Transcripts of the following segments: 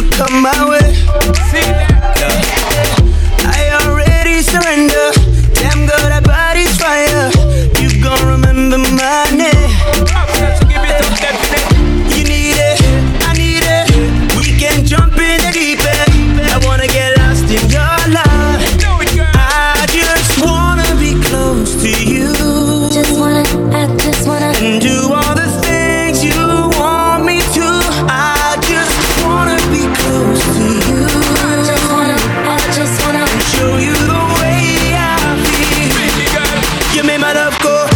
you come my way. I already surrender. Damn girl, that body's fire. You gon' remember my name. You need it, I need it. We can jump in the deep end. I wanna get lost in your love. I just wanna be close to you. I just wanna and do all the things you want me to. I just wanna be close to you. I just wanna show you the way I feel. You made my love go.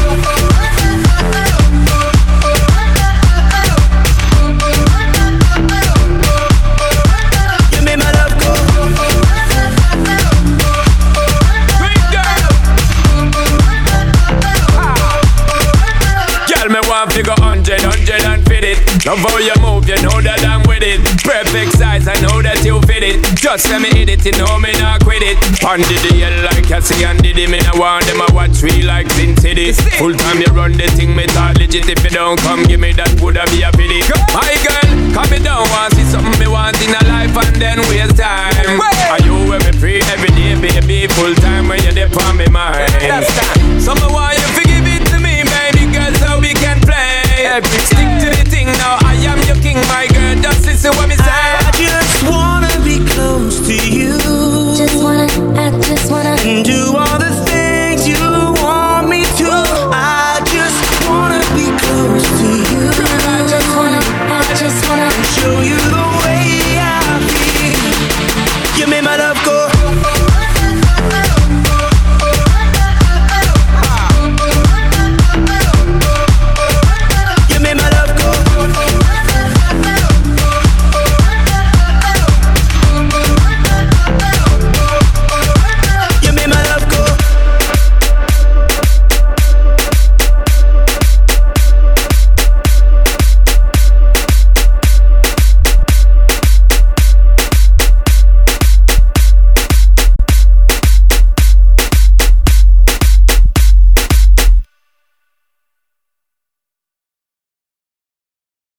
Love how you move, you know that I'm with it. Perfect size, I know that you fit it. Just let me hit it, you know me not quit it. On the deal like Cassie and Diddy. Me not want them, I watch we like Sin City. Full time you run the thing, me talk legit. If you don't come, give me that, woulda be a pity. My girl, come me down, want see something me want in a life and then waste time. Are you with me free every day, baby? Full time when you're there for me, mind.